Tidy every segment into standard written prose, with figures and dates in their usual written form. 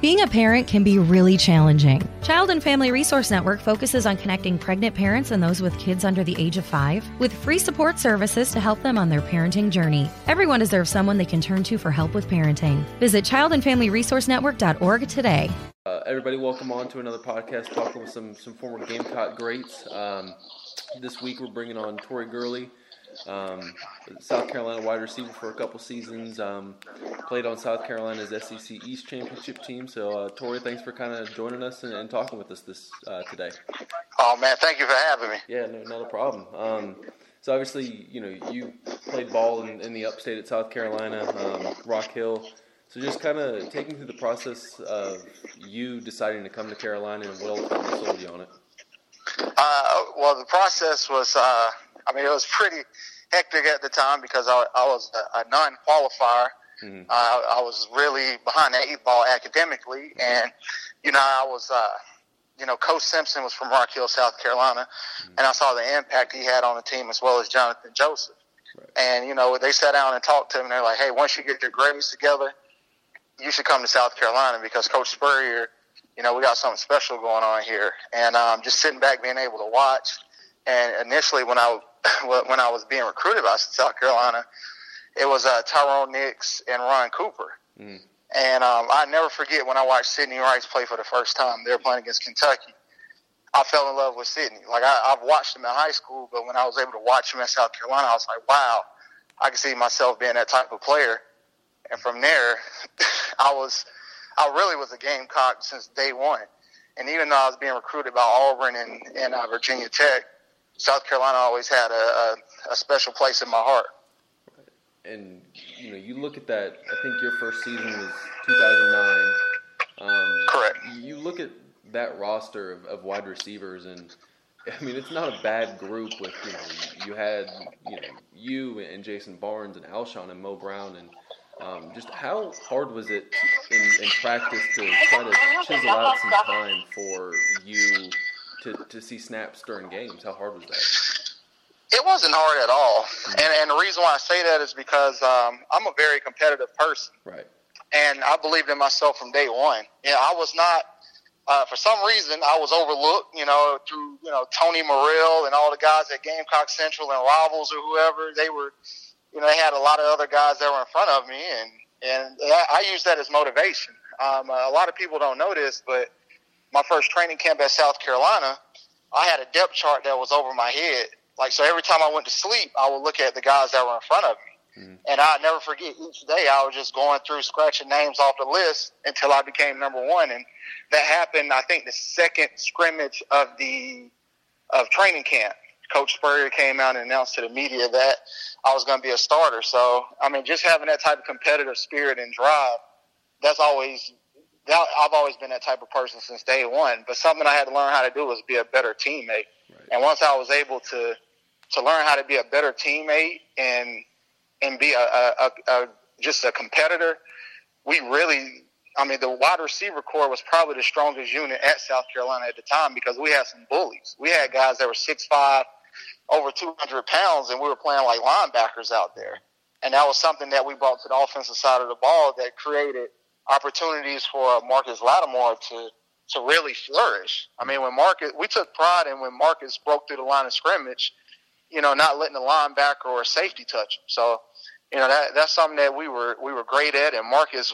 Being a parent can be really challenging. Child and Family Resource Network focuses on connecting pregnant parents and those with kids under the age of 5 with free support services to help them on their parenting journey. Everyone deserves someone they can turn to for help with parenting. Visit childandfamilyresourcenetwork.org today. Everybody, welcome on to another podcast talking with some former Gamecock greats. This week we're bringing on Tori Gurley, South Carolina wide receiver for a couple seasons, played on South Carolina's SEC East Championship team. So, Tori, thanks for kind of joining us and talking with us today. Oh, man, thank you for having me. Yeah, no, not a problem. So, obviously, you know, you played ball in the upstate at South Carolina, Rock Hill. So just kind of taking through the process of you deciding to come to Carolina and what ultimately sold you on it. Well, the process was, it was pretty hectic at the time because I was a non-qualifier. Mm-hmm. I was really behind the eight ball academically. And, you know, I was, Coach Simpson was from Rock Hill, South Carolina. Mm-hmm. And I saw the impact he had on the team as well as Jonathan Joseph. Right. And, you know, they sat down and talked to him. And they're like, hey, once you get your grades together, you should come to South Carolina because Coach Spurrier, you know, we got something special going on here. And just sitting back, being able to watch. And initially, when I was being recruited by South Carolina, it was Tyrone Nix and Ron Cooper. Mm. And I never forget when I watched Sidney Rice play for the first time. They were playing against Kentucky. I fell in love with Sidney. Like, I've watched him in high school, but when I was able to watch him in South Carolina, I was like, wow, I can see myself being that type of player. And from there, I really was a Gamecock since day one. And even though I was being recruited by Auburn and Virginia Tech, South Carolina always had a special place in my heart. And, you know, you look at that, I think your first season was 2009. Correct. You look at that roster of wide receivers, and, I mean, it's not a bad group with, you know, you had, you know, you and Jason Barnes and Alshon and Mo Brown and just how hard was it in practice to try to chisel out some time for you to see snaps during games? How hard was that? It wasn't hard at all. Mm-hmm. And the reason why I say that is because I'm a very competitive person. Right. And I believed in myself from day one. You know, I was not, for some reason, I was overlooked, you know, through, you know, Tony Murrell and all the guys at Gamecock Central and Rivals or whoever. They were... You know, they had a lot of other guys that were in front of me, and I use that as motivation. A lot of people don't know this, but my first training camp at South Carolina, I had a depth chart that was over my head. Like, so every time I went to sleep, I would look at the guys that were in front of me. Mm-hmm. And I never forget, each day I was just going through scratching names off the list until I became number one. And that happened, I think, the second scrimmage of training camp. Coach Spurrier came out and announced to the media that I was going to be a starter. So, I mean, just having that type of competitive spirit and drive, I've always been that type of person since day one. But something I had to learn how to do was be a better teammate. Right. And once I was able to learn how to be a better teammate and be just a competitor, we really, I mean, the wide receiver corps was probably the strongest unit at South Carolina at the time because we had some bullies. We had guys that were 6'5", over 200 pounds, and we were playing like linebackers out there. And that was something that we brought to the offensive side of the ball that created opportunities for Marcus Lattimore to really flourish. I mean, we took pride in when Marcus broke through the line of scrimmage, you know, not letting the linebacker or safety touch him. So, you know, that's something that we were great at, and Marcus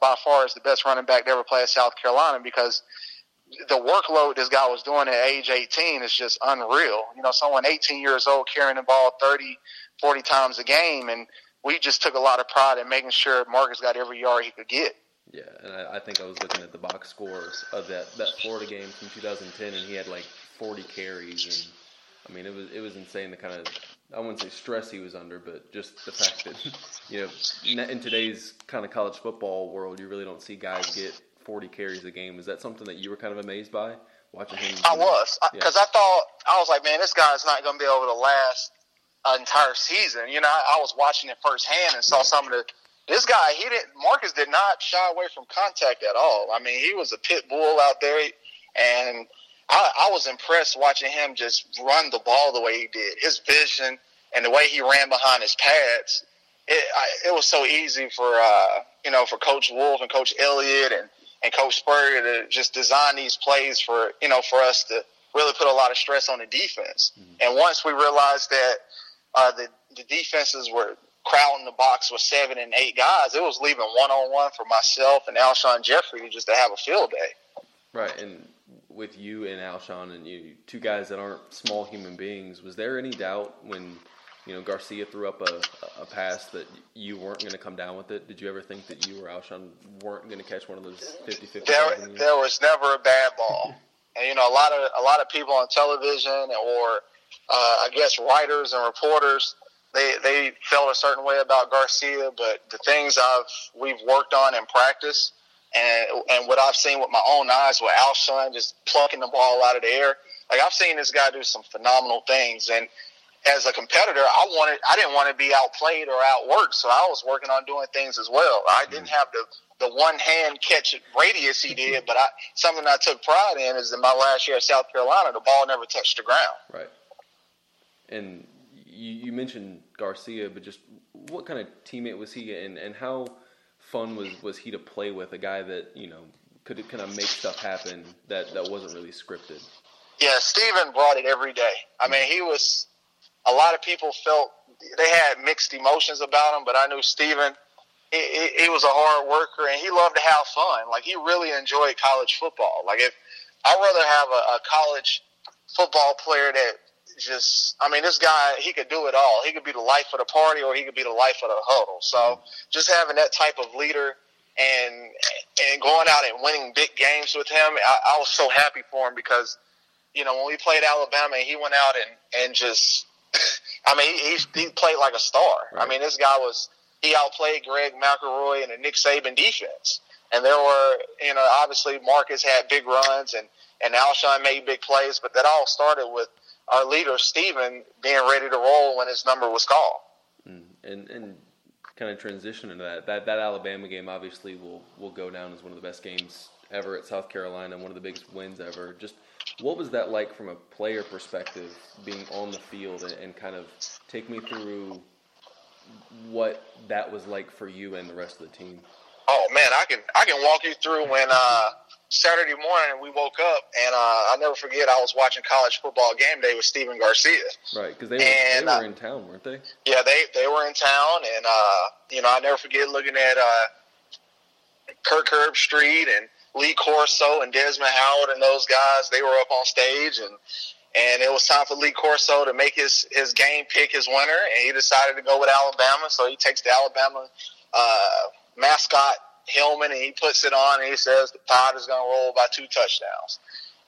by far is the best running back to ever play at South Carolina because the workload this guy was doing at age 18 is just unreal. You know, someone 18 years old carrying the ball 30, 40 times a game, and we just took a lot of pride in making sure Marcus got every yard he could get. Yeah, and I think I was looking at the box scores of that Florida game from 2010, and he had like 40 carries, and I mean it was insane the kind of I wouldn't say stress he was under, but just the fact that, you know, in today's kind of college football world, you really don't see guys get 40 carries a game. Is that something that you were kind of amazed by watching him? I was, because I thought, I was like, man, this guy's not going to be able to last an entire season. You know, I was watching it firsthand and saw some of the – this guy, he didn't – Marcus did not shy away from contact at all. I mean, he was a pit bull out there, and I was impressed watching him just run the ball the way he did. His vision and the way he ran behind his pads, it was so easy for you know, for Coach Wolf and Coach Elliott and Coach Spurrier to just design these plays for, you know, for us to really put a lot of stress on the defense. Mm-hmm. And once we realized that the defenses were crowding the box with 7 and 8 guys, it was leaving one-on-one for myself and Alshon Jeffery just to have a field day. Right, and with you and Alshon and you, two guys that aren't small human beings, was there any doubt when, you know, Garcia threw up a pass that you weren't going to come down with it? Did you ever think that you or Alshon weren't going to catch one of those 50-50? There was never a bad ball. And, you know, a lot of people on television or I guess writers and reporters, they felt a certain way about Garcia, but the things we've worked on in practice and what I've seen with my own eyes with Alshon just plucking the ball out of the air, like I've seen this guy do some phenomenal things. And as a competitor, I didn't want to be outplayed or outworked, so I was working on doing things as well. I didn't have the one-hand catch radius he did, but something I took pride in is in my last year at South Carolina, the ball never touched the ground. Right. And you mentioned Garcia, but just what kind of teammate was he, and how fun was he to play with, a guy that, you know, could kind of make stuff happen that wasn't really scripted? Yeah, Stephen brought it every day. I mean, he was – a lot of people felt – they had mixed emotions about him, but I knew Stephen – he was a hard worker, and he loved to have fun. Like, he really enjoyed college football. Like, if I'd rather have a college football player that just – I mean, this guy, he could do it all. He could be the life of the party, or he could be the life of the huddle. So just having that type of leader and going out and winning big games with him, I was so happy for him because, you know, when we played Alabama, he went out and just – I mean, he played like a star. Right. I mean, this guy was – he outplayed Greg McElroy and the Nick Saban defense. And there were, you know, obviously Marcus had big runs and Alshon made big plays, but that all started with our leader, Stephen, being ready to roll when his number was called. And kind of transition into that Alabama game obviously will go down as one of the best games ever at South Carolina, one of the biggest wins ever. Just what was that like from a player perspective, being on the field and kind of take me through what that was like for you and the rest of the team? Oh man, I can walk you through when Saturday morning we woke up, and I'll never forget, I was watching College Football Game Day with Stephen Garcia. Right, because they were in town, weren't they? Yeah, they were in town, and you know, I'll never forget looking at Kirk Herbstreet and Lee Corso and Desmond Howard and those guys. They were up on stage, and it was time for Lee Corso to make his game pick, his winner, and he decided to go with Alabama. So he takes the Alabama mascot helmet and he puts it on, and he says the Tide is going to roll by 2 touchdowns.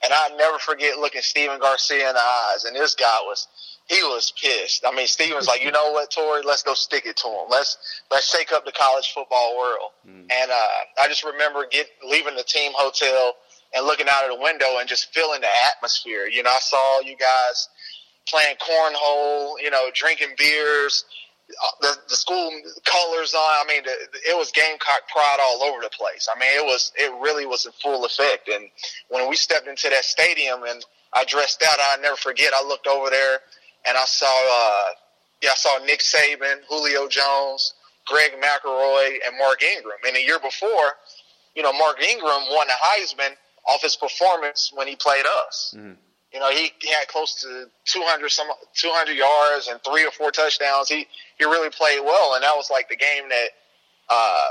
And I'll never forget looking Stephen Garcia in the eyes, and this guy was pissed. I mean, Stephen's like, you know what, Tori, let's go stick it to him. Let's shake up the college football world. Mm. And I just remember leaving the team hotel and looking out of the window and just feeling the atmosphere. You know, I saw you guys playing cornhole, you know, drinking beers, the school colors on. I mean, it was Gamecock pride all over the place. I mean, it really was in full effect. And when we stepped into that stadium and I dressed out, I'll never forget, I looked over there and I saw Nick Saban, Julio Jones, Greg McElroy, and Mark Ingram. And the year before, you know, Mark Ingram won the Heisman off his performance when he played us. Mm-hmm. You know, he had close to 200 yards and 3 or 4 touchdowns. He really played well, and that was like the game that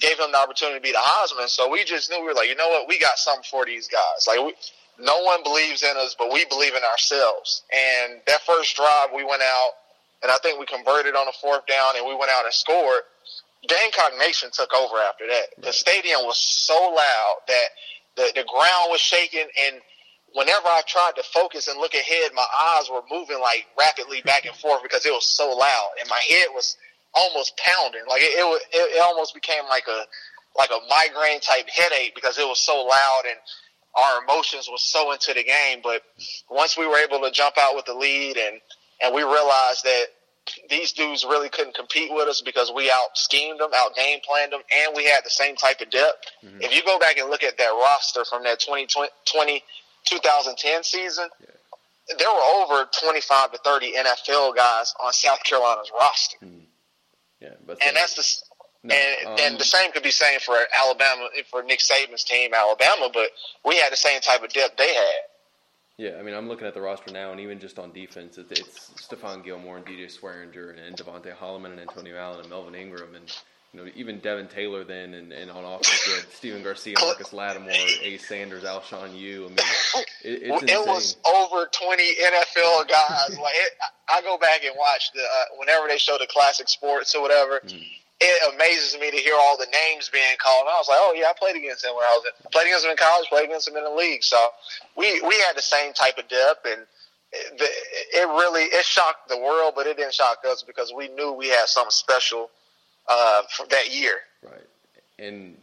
gave him the opportunity to be the Heisman. So we just knew, we were like, you know what, we got something for these guys. Like, no one believes in us, but we believe in ourselves. And that first drive, we went out, and I think we converted on a 4th down, and we went out and scored. Gamecock Nation took over after that. The stadium was so loud that the ground was shaking, and whenever I tried to focus and look ahead, my eyes were moving like rapidly back and forth because it was so loud, and my head was almost pounding. Like it almost became like a migraine type headache because it was so loud and our emotions were so into the game. But once we were able to jump out with the lead and we realized that these dudes really couldn't compete with us because we out-schemed them, out-game-planned them, and we had the same type of depth. Mm-hmm. If you go back and look at that roster from that 2010 season, yeah, there were over 25 to 30 NFL guys on South Carolina's roster. Mm-hmm. Yeah, but and the same could be saying for Alabama, for Nick Saban's team, Alabama, but we had the same type of depth they had. Yeah, I mean, I'm looking at the roster now, and even just on defense, it's Stephon Gilmore and DJ Swearinger and Devontae Holliman and Antonio Allen and Melvin Ingram and, you know, even Devin Taylor then, and on offense, you had Stephen Garcia, Marcus Lattimore, Ace Sanders, Alshon Jeffery. I mean, it's insane. It was over 20 NFL guys. Like I go back and watch whenever they show the classic sports or whatever. Mm. It amazes me to hear all the names being called. And I was like, oh, yeah, I played against him when I was – played against him in college, played against him in the league. So we had the same type of depth, and it really shocked the world, but it didn't shock us because we knew we had something special for that year. Right. And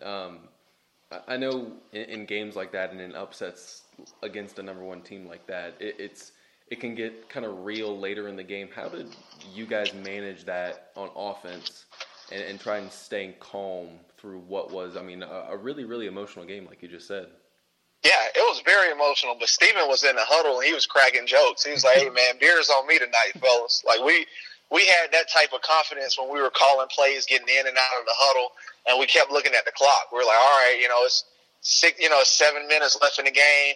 I know in games like that and in upsets against a number one team like that, it can get kind of real later in the game. How did you guys manage that on offense and trying to stay calm through what was, I mean, a really, really emotional game, like you just said? Yeah, it was very emotional, but Steven was in the huddle, and he was cracking jokes. He was like, hey, man, beer's on me tonight, fellas. Like, we had that type of confidence when we were calling plays, getting in and out of the huddle, and we kept looking at the clock. We were like, all right, you know, it's 7 minutes left in the game,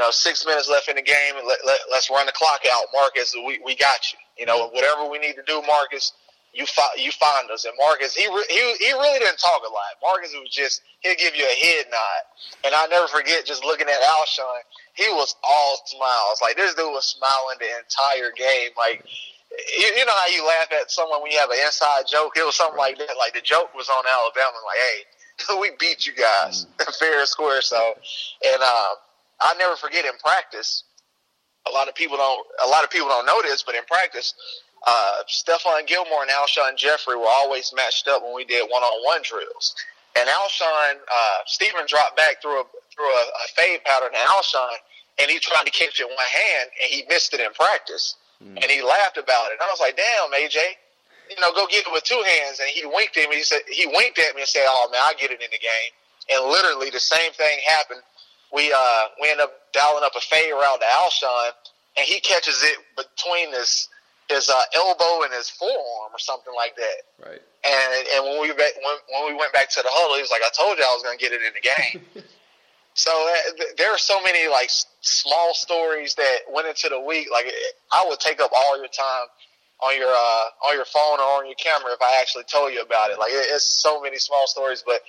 6 minutes left in the game, and let's run the clock out, Marcus. We got you. You know, whatever we need to do, Marcus, you find us. And Marcus, he really didn't talk a lot. Marcus was just, he'll give you a head nod. And I'll never forget just looking at Alshon, he was all smiles. Like, this dude was smiling the entire game. Like, you know how you laugh at someone when you have an inside joke? It was something like that. Like, the joke was on Alabama. Like, hey, we beat you guys fair and square. So, and I'll never forget in practice, a lot of people don't know this, but in practice, Stephon Gilmore and Alshon Jeffery were always matched up when we did one-on-one drills. And Alshon, Steven dropped back through a fade pattern to Alshon, and he tried to catch it in one hand, and he missed it in practice. Mm. And he laughed about it. And I was like, damn, AJ, go get it with two hands. And he winked at me. He winked at me and said, oh, man, I get it in the game. And literally the same thing happened. We ended up dialing up a fade route to Alshon, and he catches it between his elbow and his forearm or something like that. Right. And when we went back to the huddle, he was like, I told you I was going to get it in the game. So there are so many, like, small stories that went into the week. Like, I would take up all your time on your phone or on your camera if I actually told you about it. Like, it's so many small stories, but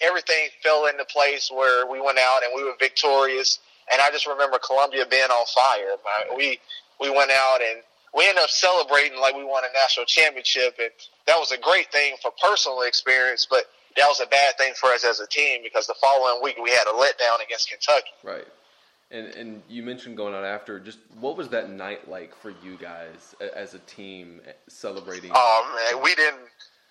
everything fell into place where we went out and we were victorious. And I just remember Columbia being on fire. We went out and we ended up celebrating like we won a national championship, and that was a great thing for personal experience, but that was a bad thing for us as a team because the following week we had a letdown against Kentucky. Right. And you mentioned going out after. Just what was that night like for you guys as a team celebrating? Oh, man,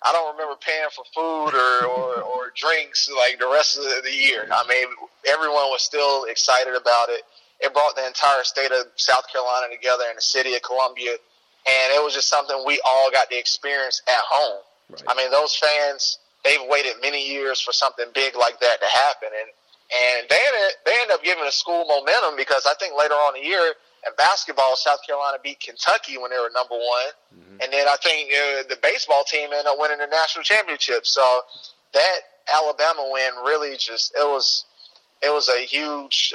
I don't remember paying for food or drinks like the rest of the year. I mean, everyone was still excited about it. It brought the entire state of South Carolina together in the city of Columbia, and it was just something we all got to experience at home. Right. I mean, those fans, they've waited many years for something big like that to happen, and they ended up giving the school momentum because I think later on in the year in basketball, South Carolina beat Kentucky when they were #1, mm-hmm. and then I think the baseball team ended up winning the national championship. So that Alabama win really just it was a huge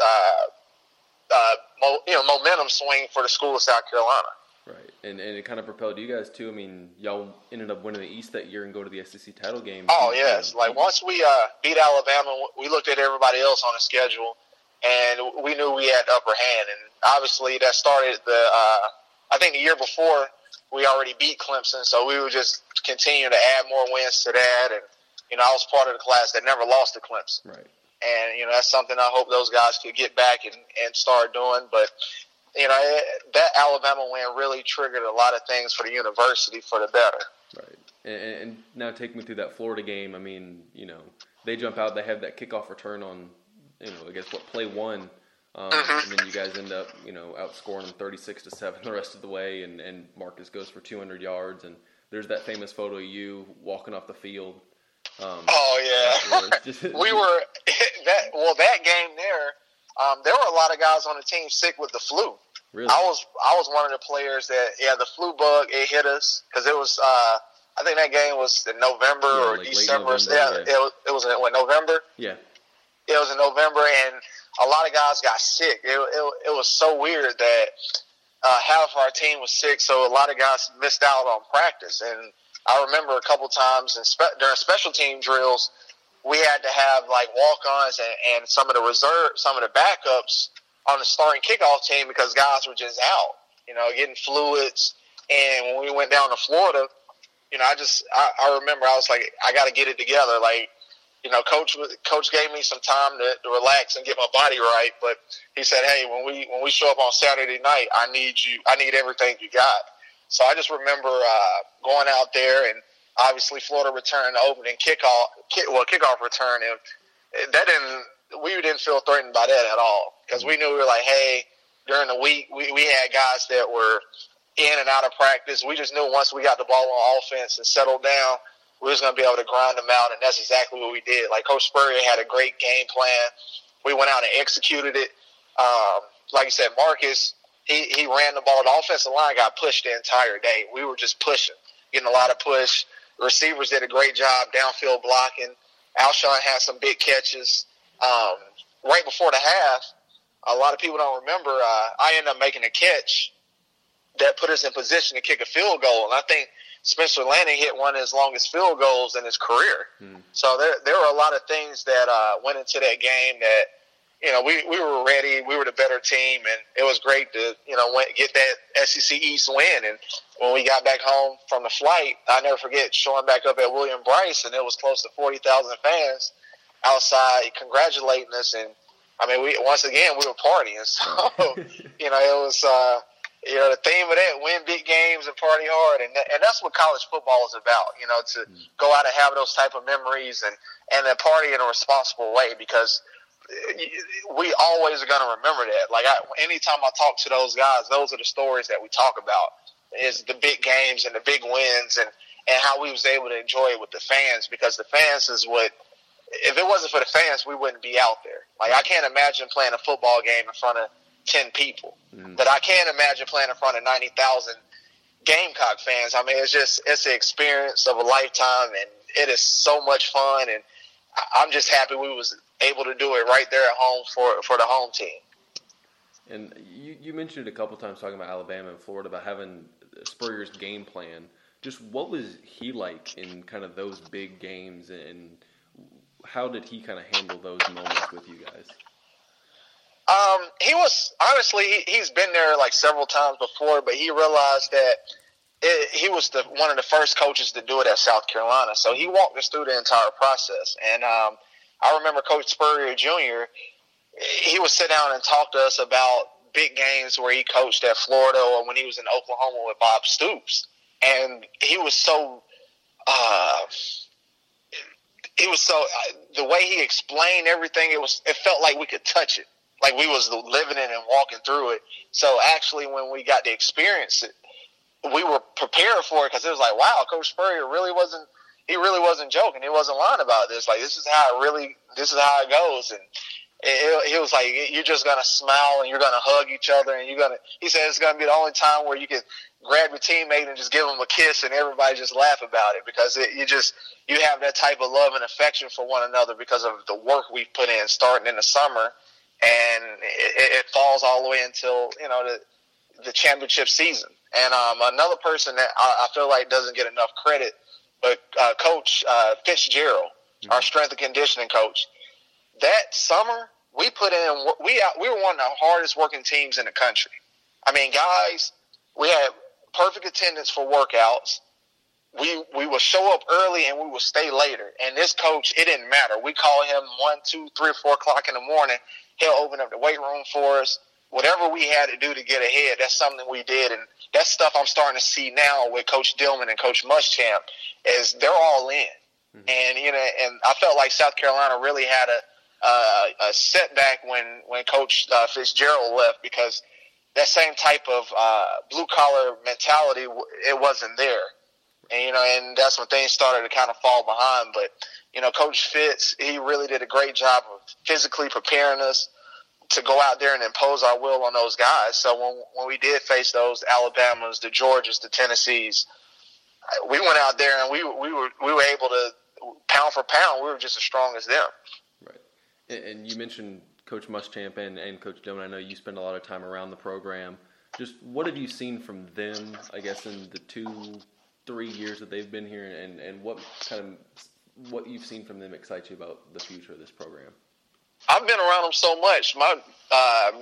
momentum swing for the school of South Carolina. Right, and it kind of propelled you guys too. I mean, y'all ended up winning the East that year and go to the SEC title game. Oh yes, like once we beat Alabama, we looked at everybody else on the schedule, and we knew we had the upper hand. And obviously, that started I think the year before we already beat Clemson, so we would just continue to add more wins to that. And I was part of the class that never lost to Clemson. Right. And, you know, that's something I hope those guys could get back and start doing. But, you know, that Alabama win really triggered a lot of things for the university for the better. Right. And now take me through that Florida game. I mean, you know, they jump out, they have that kickoff return on, you know, I guess what, play one. And then you guys end up, you know, outscoring them 36-7 the rest of the way, and Marcus goes for 200 yards, and there's that famous photo of you walking off the field. Oh yeah, that game there. There were a lot of guys on the team sick with the flu. Really? I was one of the players that the flu bug, it hit us because it was I think that game was in November or December. It was in November. Yeah. It was in November, and a lot of guys got sick. It was so weird that half our team was sick, so a lot of guys missed out on practice. And I remember a couple times during special team drills, we had to have like walk-ons and some of the reserves, some of the backups on the starting kickoff team because guys were just out, you know, getting fluids. And when we went down to Florida, you know, I remember I was like, I got to get it together, like. You know, Coach gave me some time to relax and get my body right, but he said, "Hey, when we show up on Saturday night, I need you. I need everything you got." So I just remember going out there, and obviously Florida returned the opening kickoff return, and we didn't feel threatened by that at all because we knew we were like, "Hey, during the week we had guys that were in and out of practice. We just knew once we got the ball on offense and settled down." We was going to be able to grind them out, and that's exactly what we did. Like, Coach Spurrier had a great game plan. We went out and executed it. Like you said, Marcus, he ran the ball. The offensive line got pushed the entire day. We were just pushing, getting a lot of push. The receivers did a great job downfield blocking. Alshon had some big catches. Right before the half, a lot of people don't remember, I ended up making a catch that put us in position to kick a field goal, and I think Spencer Lanning hit one of his longest field goals in his career. So there were a lot of things that went into that game that, you know, we were ready. We were the better team, and it was great to, you know, get that SEC East win. And when we got back home from the flight, I never forget showing back up at William Bryce, and it was close to 40,000 fans outside congratulating us. And, I mean, we were partying. So, you know, it was you know, the theme of that, win big games and party hard, and that's what college football is about, you know, to go out and have those type of memories and then party in a responsible way, because we always are going to remember that. Like, anytime I talk to those guys, those are the stories that we talk about, is the big games and the big wins and how we was able to enjoy it with the fans, because the fans is what – if it wasn't for the fans, we wouldn't be out there. Like, I can't imagine playing a football game in front of – 10 people, but I can't imagine playing in front of 90,000 Gamecock fans. I mean, it's the experience of a lifetime, and it is so much fun. And I'm just happy we was able to do it right there at home for the home team. And you mentioned it a couple times talking about Alabama and Florida about having Spurrier's game plan. Just what was he like in kind of those big games, and how did he kind of handle those moments with you guys? He was honestly, he's been there like several times before, but he realized that he was one of the first coaches to do it at South Carolina. So he walked us through the entire process. And I remember Coach Spurrier Jr., he would sit down and talk to us about big games where he coached at Florida or when he was in Oklahoma with Bob Stoops. And he was so the way he explained everything, it felt like we could touch it. Like, we was living it and walking through it. So, actually, when we got to experience it, we were prepared for it because it was like, wow, Coach Spurrier really wasn't joking. He wasn't lying about this. Like, this is how it goes. And he was like, you're just going to smile and you're going to hug each other. And he said it's going to be the only time where you can grab your teammate and just give them a kiss and everybody just laugh about it, because you have that type of love and affection for one another because of the work we've put in starting in the summer. And it falls all the way until, you know, the championship season. And another person that I feel like doesn't get enough credit, but Coach Fitzgerald, our strength and conditioning coach, that summer we were one of the hardest working teams in the country. I mean, guys, we had perfect attendance for workouts. we will show up early and we will stay later. And this coach, it didn't matter. We call him 1, 2, 3, 4 o'clock in the morning. He'll open up the weight room for us. Whatever we had to do to get ahead, that's something we did. And that's stuff I'm starting to see now with Coach Dillman and Coach Muschamp, is they're all in. Mm-hmm. And, you know, and I felt like South Carolina really had a setback when Coach Fitzgerald left, because that same type of blue-collar mentality, it wasn't there. And, you know, and that's when things started to kind of fall behind. But, you know, Coach Fitz, he really did a great job of physically preparing us to go out there and impose our will on those guys. So when we did face those Alabamas, the Georgias, the Tennessees, we went out there and we were able to, pound for pound, we were just as strong as them. Right. And you mentioned Coach Muschamp and Coach Dillman. I know you spend a lot of time around the program. Just what have you seen from them, I guess, in the 2-3 years that they've been here, and what kind of what you've seen from them excites you about the future of this program? I've been around them so much. My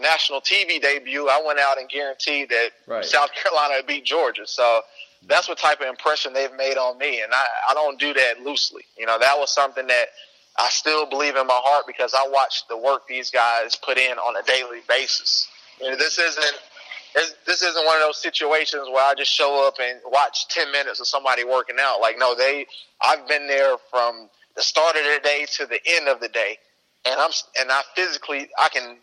national TV debut, I went out and guaranteed that South Carolina would beat Georgia. So that's what type of impression they've made on me, and I don't do that loosely. You know, that was something that I still believe in my heart, because I watched the work these guys put in on a daily basis. You know, this isn't one of those situations where I just show up and watch 10 minutes of somebody working out. Like, no, I've been there from the start of their day to the end of the day. And I can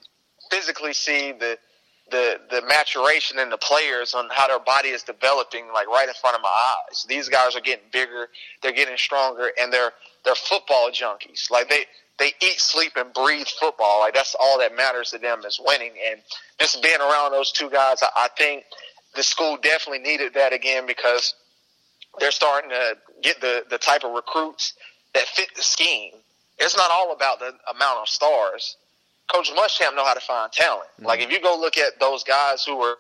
physically see the maturation in the players on how their body is developing, like right in front of my eyes. These guys are getting bigger, they're getting stronger, and they're football junkies. Like they eat, sleep, and breathe football. Like that's all that matters to them is winning. And just being around those two guys, I think the school definitely needed that again, because they're starting to get the type of recruits that fit the scheme. It's not all about the amount of stars. Coach Muschamp know how to find talent. Mm-hmm. Like, if you go look at those guys who were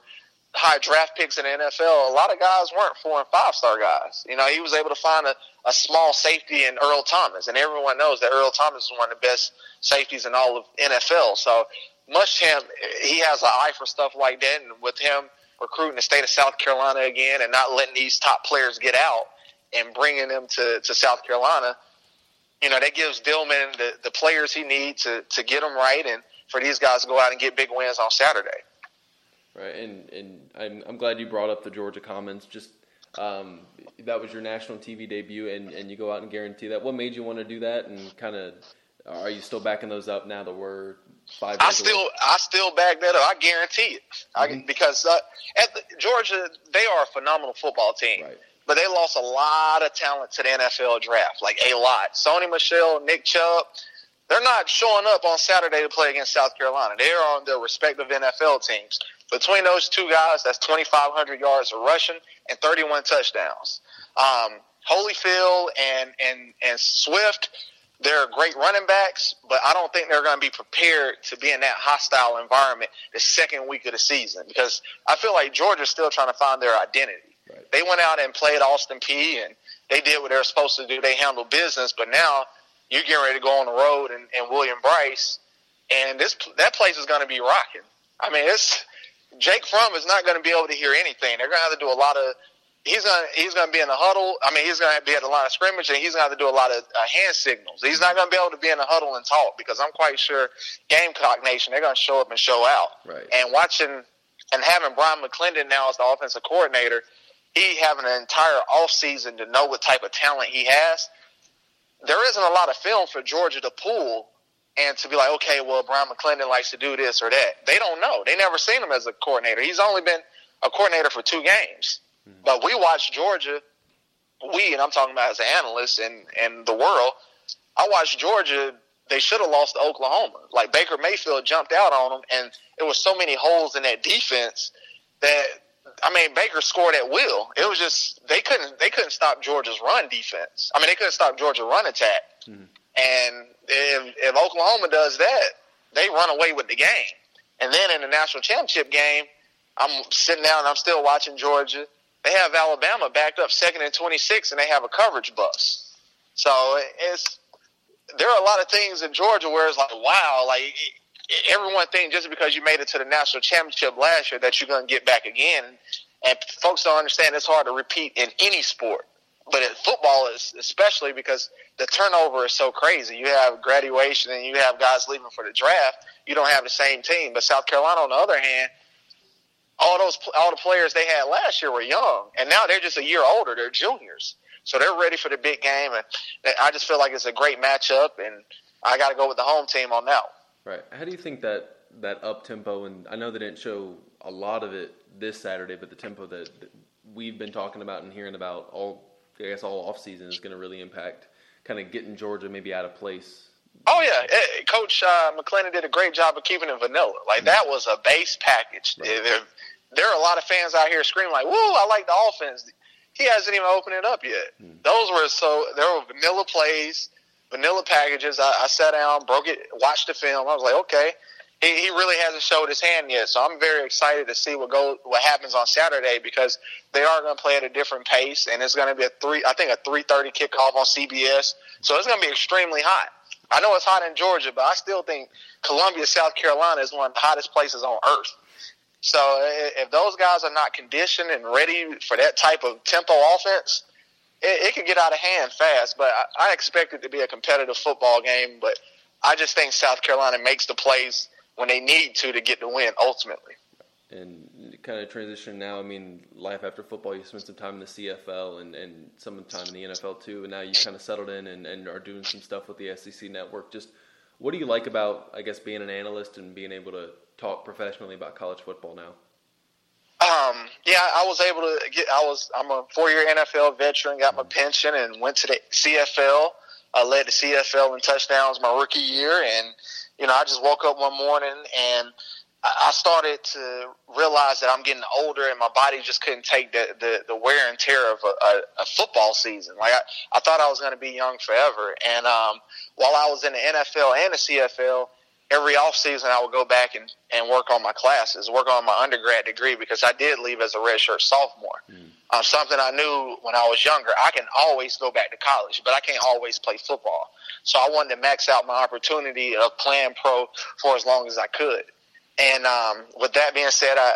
high draft picks in the NFL, a lot of guys weren't 4- and 5-star guys. You know, he was able to find a small safety in Earl Thomas, and everyone knows that Earl Thomas is one of the best safeties in all of NFL. So Muschamp, he has an eye for stuff like that, and with him recruiting the state of South Carolina again and not letting these top players get out and bringing them to South Carolina, you know, that gives Dillman the players he needs to get them right, and for these guys to go out and get big wins on Saturday. Right, and I'm glad you brought up the Georgia comments. Just that was your national TV debut, and you go out and guarantee that. What made you want to do that, and kind of are you still backing those up now that we're 5 years away? I still back that up. I guarantee it. Mm-hmm. Because Georgia, they are a phenomenal football team. Right. But they lost a lot of talent to the NFL draft, like a lot. Sony Michel, Nick Chubb, they're not showing up on Saturday to play against South Carolina. They are on their respective NFL teams. Between those two guys, that's 2,500 yards of rushing and 31 touchdowns. Holyfield and Swift, they're great running backs, but I don't think they're going to be prepared to be in that hostile environment the second week of the season, because I feel like Georgia's still trying to find their identity. Right. They went out and played Austin Peay, and they did what they were supposed to do. They handled business, but now you're getting ready to go on the road and William Brice, and that place is going to be rocking. I mean, Jake Fromm is not going to be able to hear anything. They're going to have to do a lot of – he's going to be in the huddle. I mean, he's going to be at the line of scrimmage, and he's going to have to do a lot of hand signals. He's not going to be able to be in the huddle and talk, because I'm quite sure Gamecock Nation, they're going to show up and show out. Right. And watching and having Bryan McClendon now as the offensive coordinator – he having an entire offseason to know what type of talent he has. There isn't a lot of film for Georgia to pull and to be like, okay, well, Bryan McClendon likes to do this or that. They don't know. They never seen him as a coordinator. He's only been a coordinator for 2 games. Mm-hmm. But we watched Georgia, and I'm talking about as an analyst and the world, I watched Georgia, they should have lost to Oklahoma. Like, Baker Mayfield jumped out on them, and there was so many holes in that defense that – I mean, Baker scored at will. It was just they couldn't stop Georgia's run defense. I mean, they couldn't stop Georgia's run attack. Mm-hmm. And if Oklahoma does that, they run away with the game. And then in the national championship game, I'm sitting down and I'm still watching Georgia. They have Alabama backed up 2nd and 26, and they have a coverage bust. So there are a lot of things in Georgia where it's like, wow, like – everyone thinks just because you made it to the national championship last year that you're going to get back again. And folks don't understand it's hard to repeat in any sport. But in football, especially because the turnover is so crazy. You have graduation and you have guys leaving for the draft. You don't have the same team. But South Carolina, on the other hand, all the players they had last year were young, and now they're just a year older. They're juniors, so they're ready for the big game. And I just feel like it's a great matchup, and I got to go with the home team on that one. Right. How do you think that up-tempo, and I know they didn't show a lot of it this Saturday, but the tempo that we've been talking about and hearing about all offseason is going to really impact kind of getting Georgia maybe out of place? Oh, yeah. Coach McClendon did a great job of keeping it vanilla. Like, that was a base package. Right. There are a lot of fans out here screaming like, woo, I like the offense. He hasn't even opened it up yet. Hmm. There were vanilla plays, vanilla packages. I sat down, broke it, watched the film. I was like, okay. He really hasn't showed his hand yet, so I'm very excited to see what happens on Saturday, because they are going to play at a different pace, and it's going to be a 3:30 kickoff on CBS, so it's going to be extremely hot. I know it's hot in Georgia, but I still think Columbia, South Carolina is one of the hottest places on earth. So if those guys are not conditioned and ready for that type of tempo offense, it could get out of hand fast. But I expect it to be a competitive football game, but I just think South Carolina makes the plays when they need to get the win ultimately. And kind of transition now, I mean, life after football, you spent some time in the CFL and some time in the NFL too, and now you kind of settled in and are doing some stuff with the SEC Network. Just what do you like about, I guess, being an analyst and being able to talk professionally about college football now? I'm a 4-year NFL veteran, got my pension, and went to the CFL. I led the CFL in touchdowns my rookie year, and you know, I just woke up one morning and I started to realize that I'm getting older and my body just couldn't take the wear and tear of a football season. Like I thought I was going to be young forever. And while I was in the NFL and the CFL, every offseason I would go back and work on my classes, work on my undergrad degree, because I did leave as a redshirt sophomore. Mm. Something I knew when I was younger, I can always go back to college, but I can't always play football. So I wanted to max out my opportunity of playing pro for as long as I could. And with that being said, I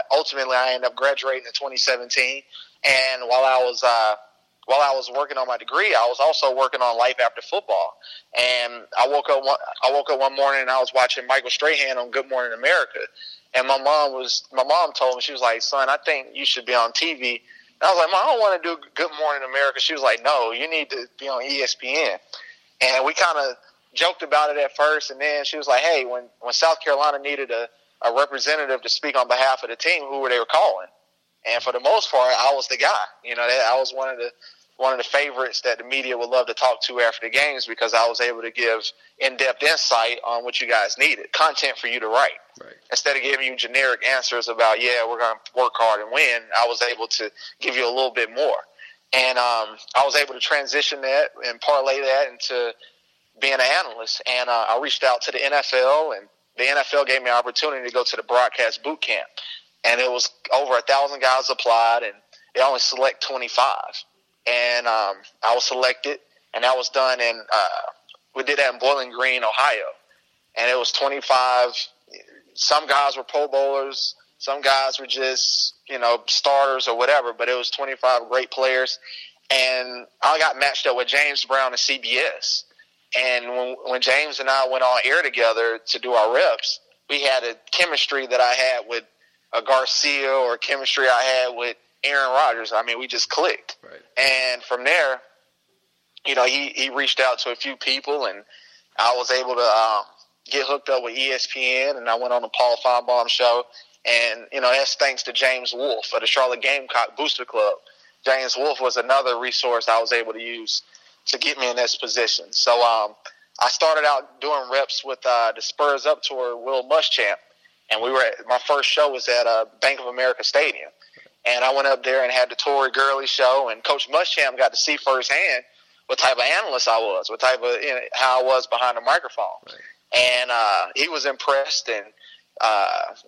ended up graduating in 2017. And while I was working on my degree, I was also working on life after football. And I woke up one morning and I was watching Michael Strahan on Good Morning America. And my mom told me, she was like, son, I think you should be on TV. And I was like, Mom, I don't want to do Good Morning America. She was like, no, you need to be on ESPN. And we kind of joked about it at first, and then she was like, hey, when South Carolina needed a representative to speak on behalf of the team, who were they calling? And for the most part, I was the guy. You know, I was one of the favorites that the media would love to talk to after the games, because I was able to give in-depth insight on what you guys needed, content for you to write. Right. Instead of giving you generic answers about, yeah, we're going to work hard and win, I was able to give you a little bit more. And I was able to transition that and parlay that into being an analyst. And I reached out to the NFL, and the NFL gave me an opportunity to go to the broadcast boot camp. And it was over 1,000 guys applied, and they only select 25. And I was selected, and that was done in we did that in Bowling Green, Ohio. And it was 25. Some guys were Pro Bowlers. Some guys were just, you know, starters or whatever, but it was 25 great players. And I got matched up with James Brown and CBS. And when James and I went on air together to do our reps, we had a chemistry that I had with Garcia or chemistry I had with Aaron Rodgers. I mean, we just clicked. Right. And from there, you know, he reached out to a few people, and I was able to get hooked up with ESPN, and I went on the Paul Finebaum show. And, you know, that's thanks to James Wolf of the Charlotte Gamecock Booster Club. James Wolf was another resource I was able to use to get me in this position. So I started out doing reps with the Spurs Up Tour, Will Muschamp. And my first show was at Bank of America Stadium. And I went up there and had the Tori Gurley show. And Coach Muschamp got to see firsthand what type of analyst I was, what type of, you know, how I was behind the microphone. Right. And he was impressed, and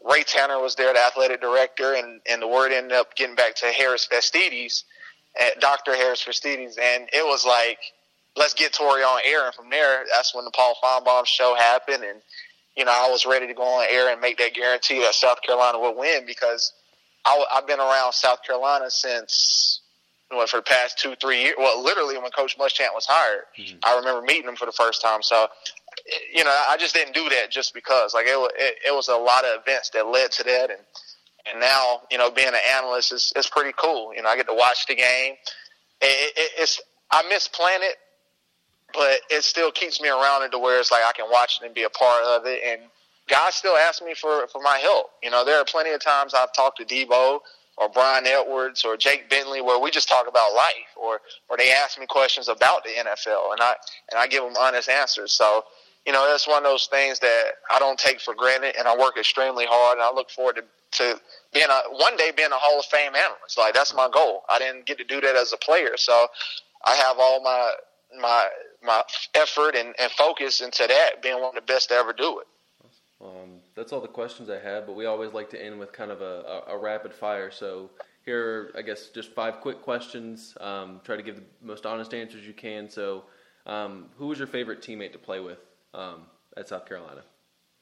Ray Tanner was there, the athletic director, and the word ended up getting back to Harris Fastides, Dr. Harris Fastides, and it was like, let's get Tori on air. And from there, that's when the Paul Finebaum show happened, and, you know, I was ready to go on air and make that guarantee that South Carolina would win, because I've been around South Carolina since Well, for the past 2-3 years, well, literally when Coach Muschamp was hired, mm-hmm. I remember meeting him for the first time. So, you know, I just didn't do that just because. Like, it was a lot of events that led to that. And now, you know, being an analyst is pretty cool. You know, I get to watch the game. I miss playing it, but it still keeps me around it to where it's like I can watch it and be a part of it. And guys still ask me for my help. You know, there are plenty of times I've talked to Debo or Brian Edwards or Jake Bentley where we just talk about life, or they ask me questions about the NFL, and I give them honest answers. So, you know, that's one of those things that I don't take for granted, and I work extremely hard, and I look forward to one day being a Hall of Fame analyst. Like, that's my goal. I didn't get to do that as a player, so I have all my effort and focus into that, being one of the best to ever do it. That's all the questions I have, but we always like to end with kind of a rapid fire. So here are, I guess, just 5 quick questions. Try to give the most honest answers you can. So who was your favorite teammate to play with at South Carolina?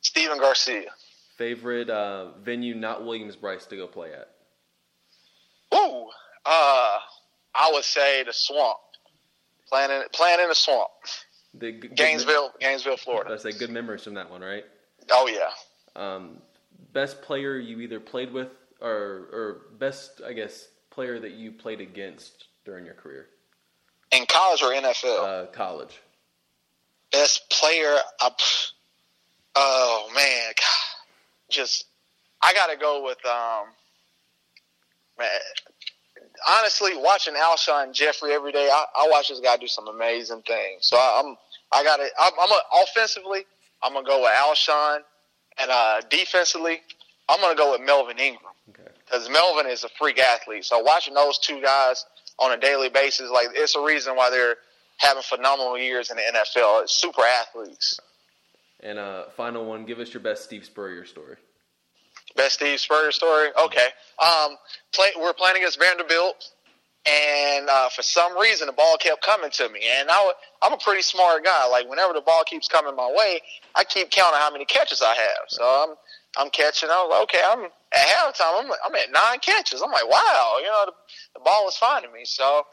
Stephen Garcia. Favorite venue, not Williams-Brice, to go play at? Ooh, I would say the Swamp. Playing in the Swamp. Gainesville, Florida. I say good memories from that one, right? Oh, yeah. Best player you either played with or best, I guess, player that you played against during your career? In college or NFL? College. Best player I got to go with, honestly, watching Alshon Jeffery every day, I watch this guy do some amazing things. So offensively, I'm going to go with Alshon, and defensively, I'm going to go with Melvin Ingram, because Melvin is a freak athlete. So watching those two guys on a daily basis, like, it's a reason why they're having phenomenal years in the NFL. It's super athletes. And final one, give us your best Steve Spurrier story. Best Steve Spurrier story? Okay. We're playing against Vanderbilt, and for some reason the ball kept coming to me. And I'm a pretty smart guy. Like, whenever the ball keeps coming my way, I keep counting how many catches I have. So I'm catching. I was like, okay, I'm at halftime. I'm at 9 catches. I'm like, wow, you know, the ball was finding me. So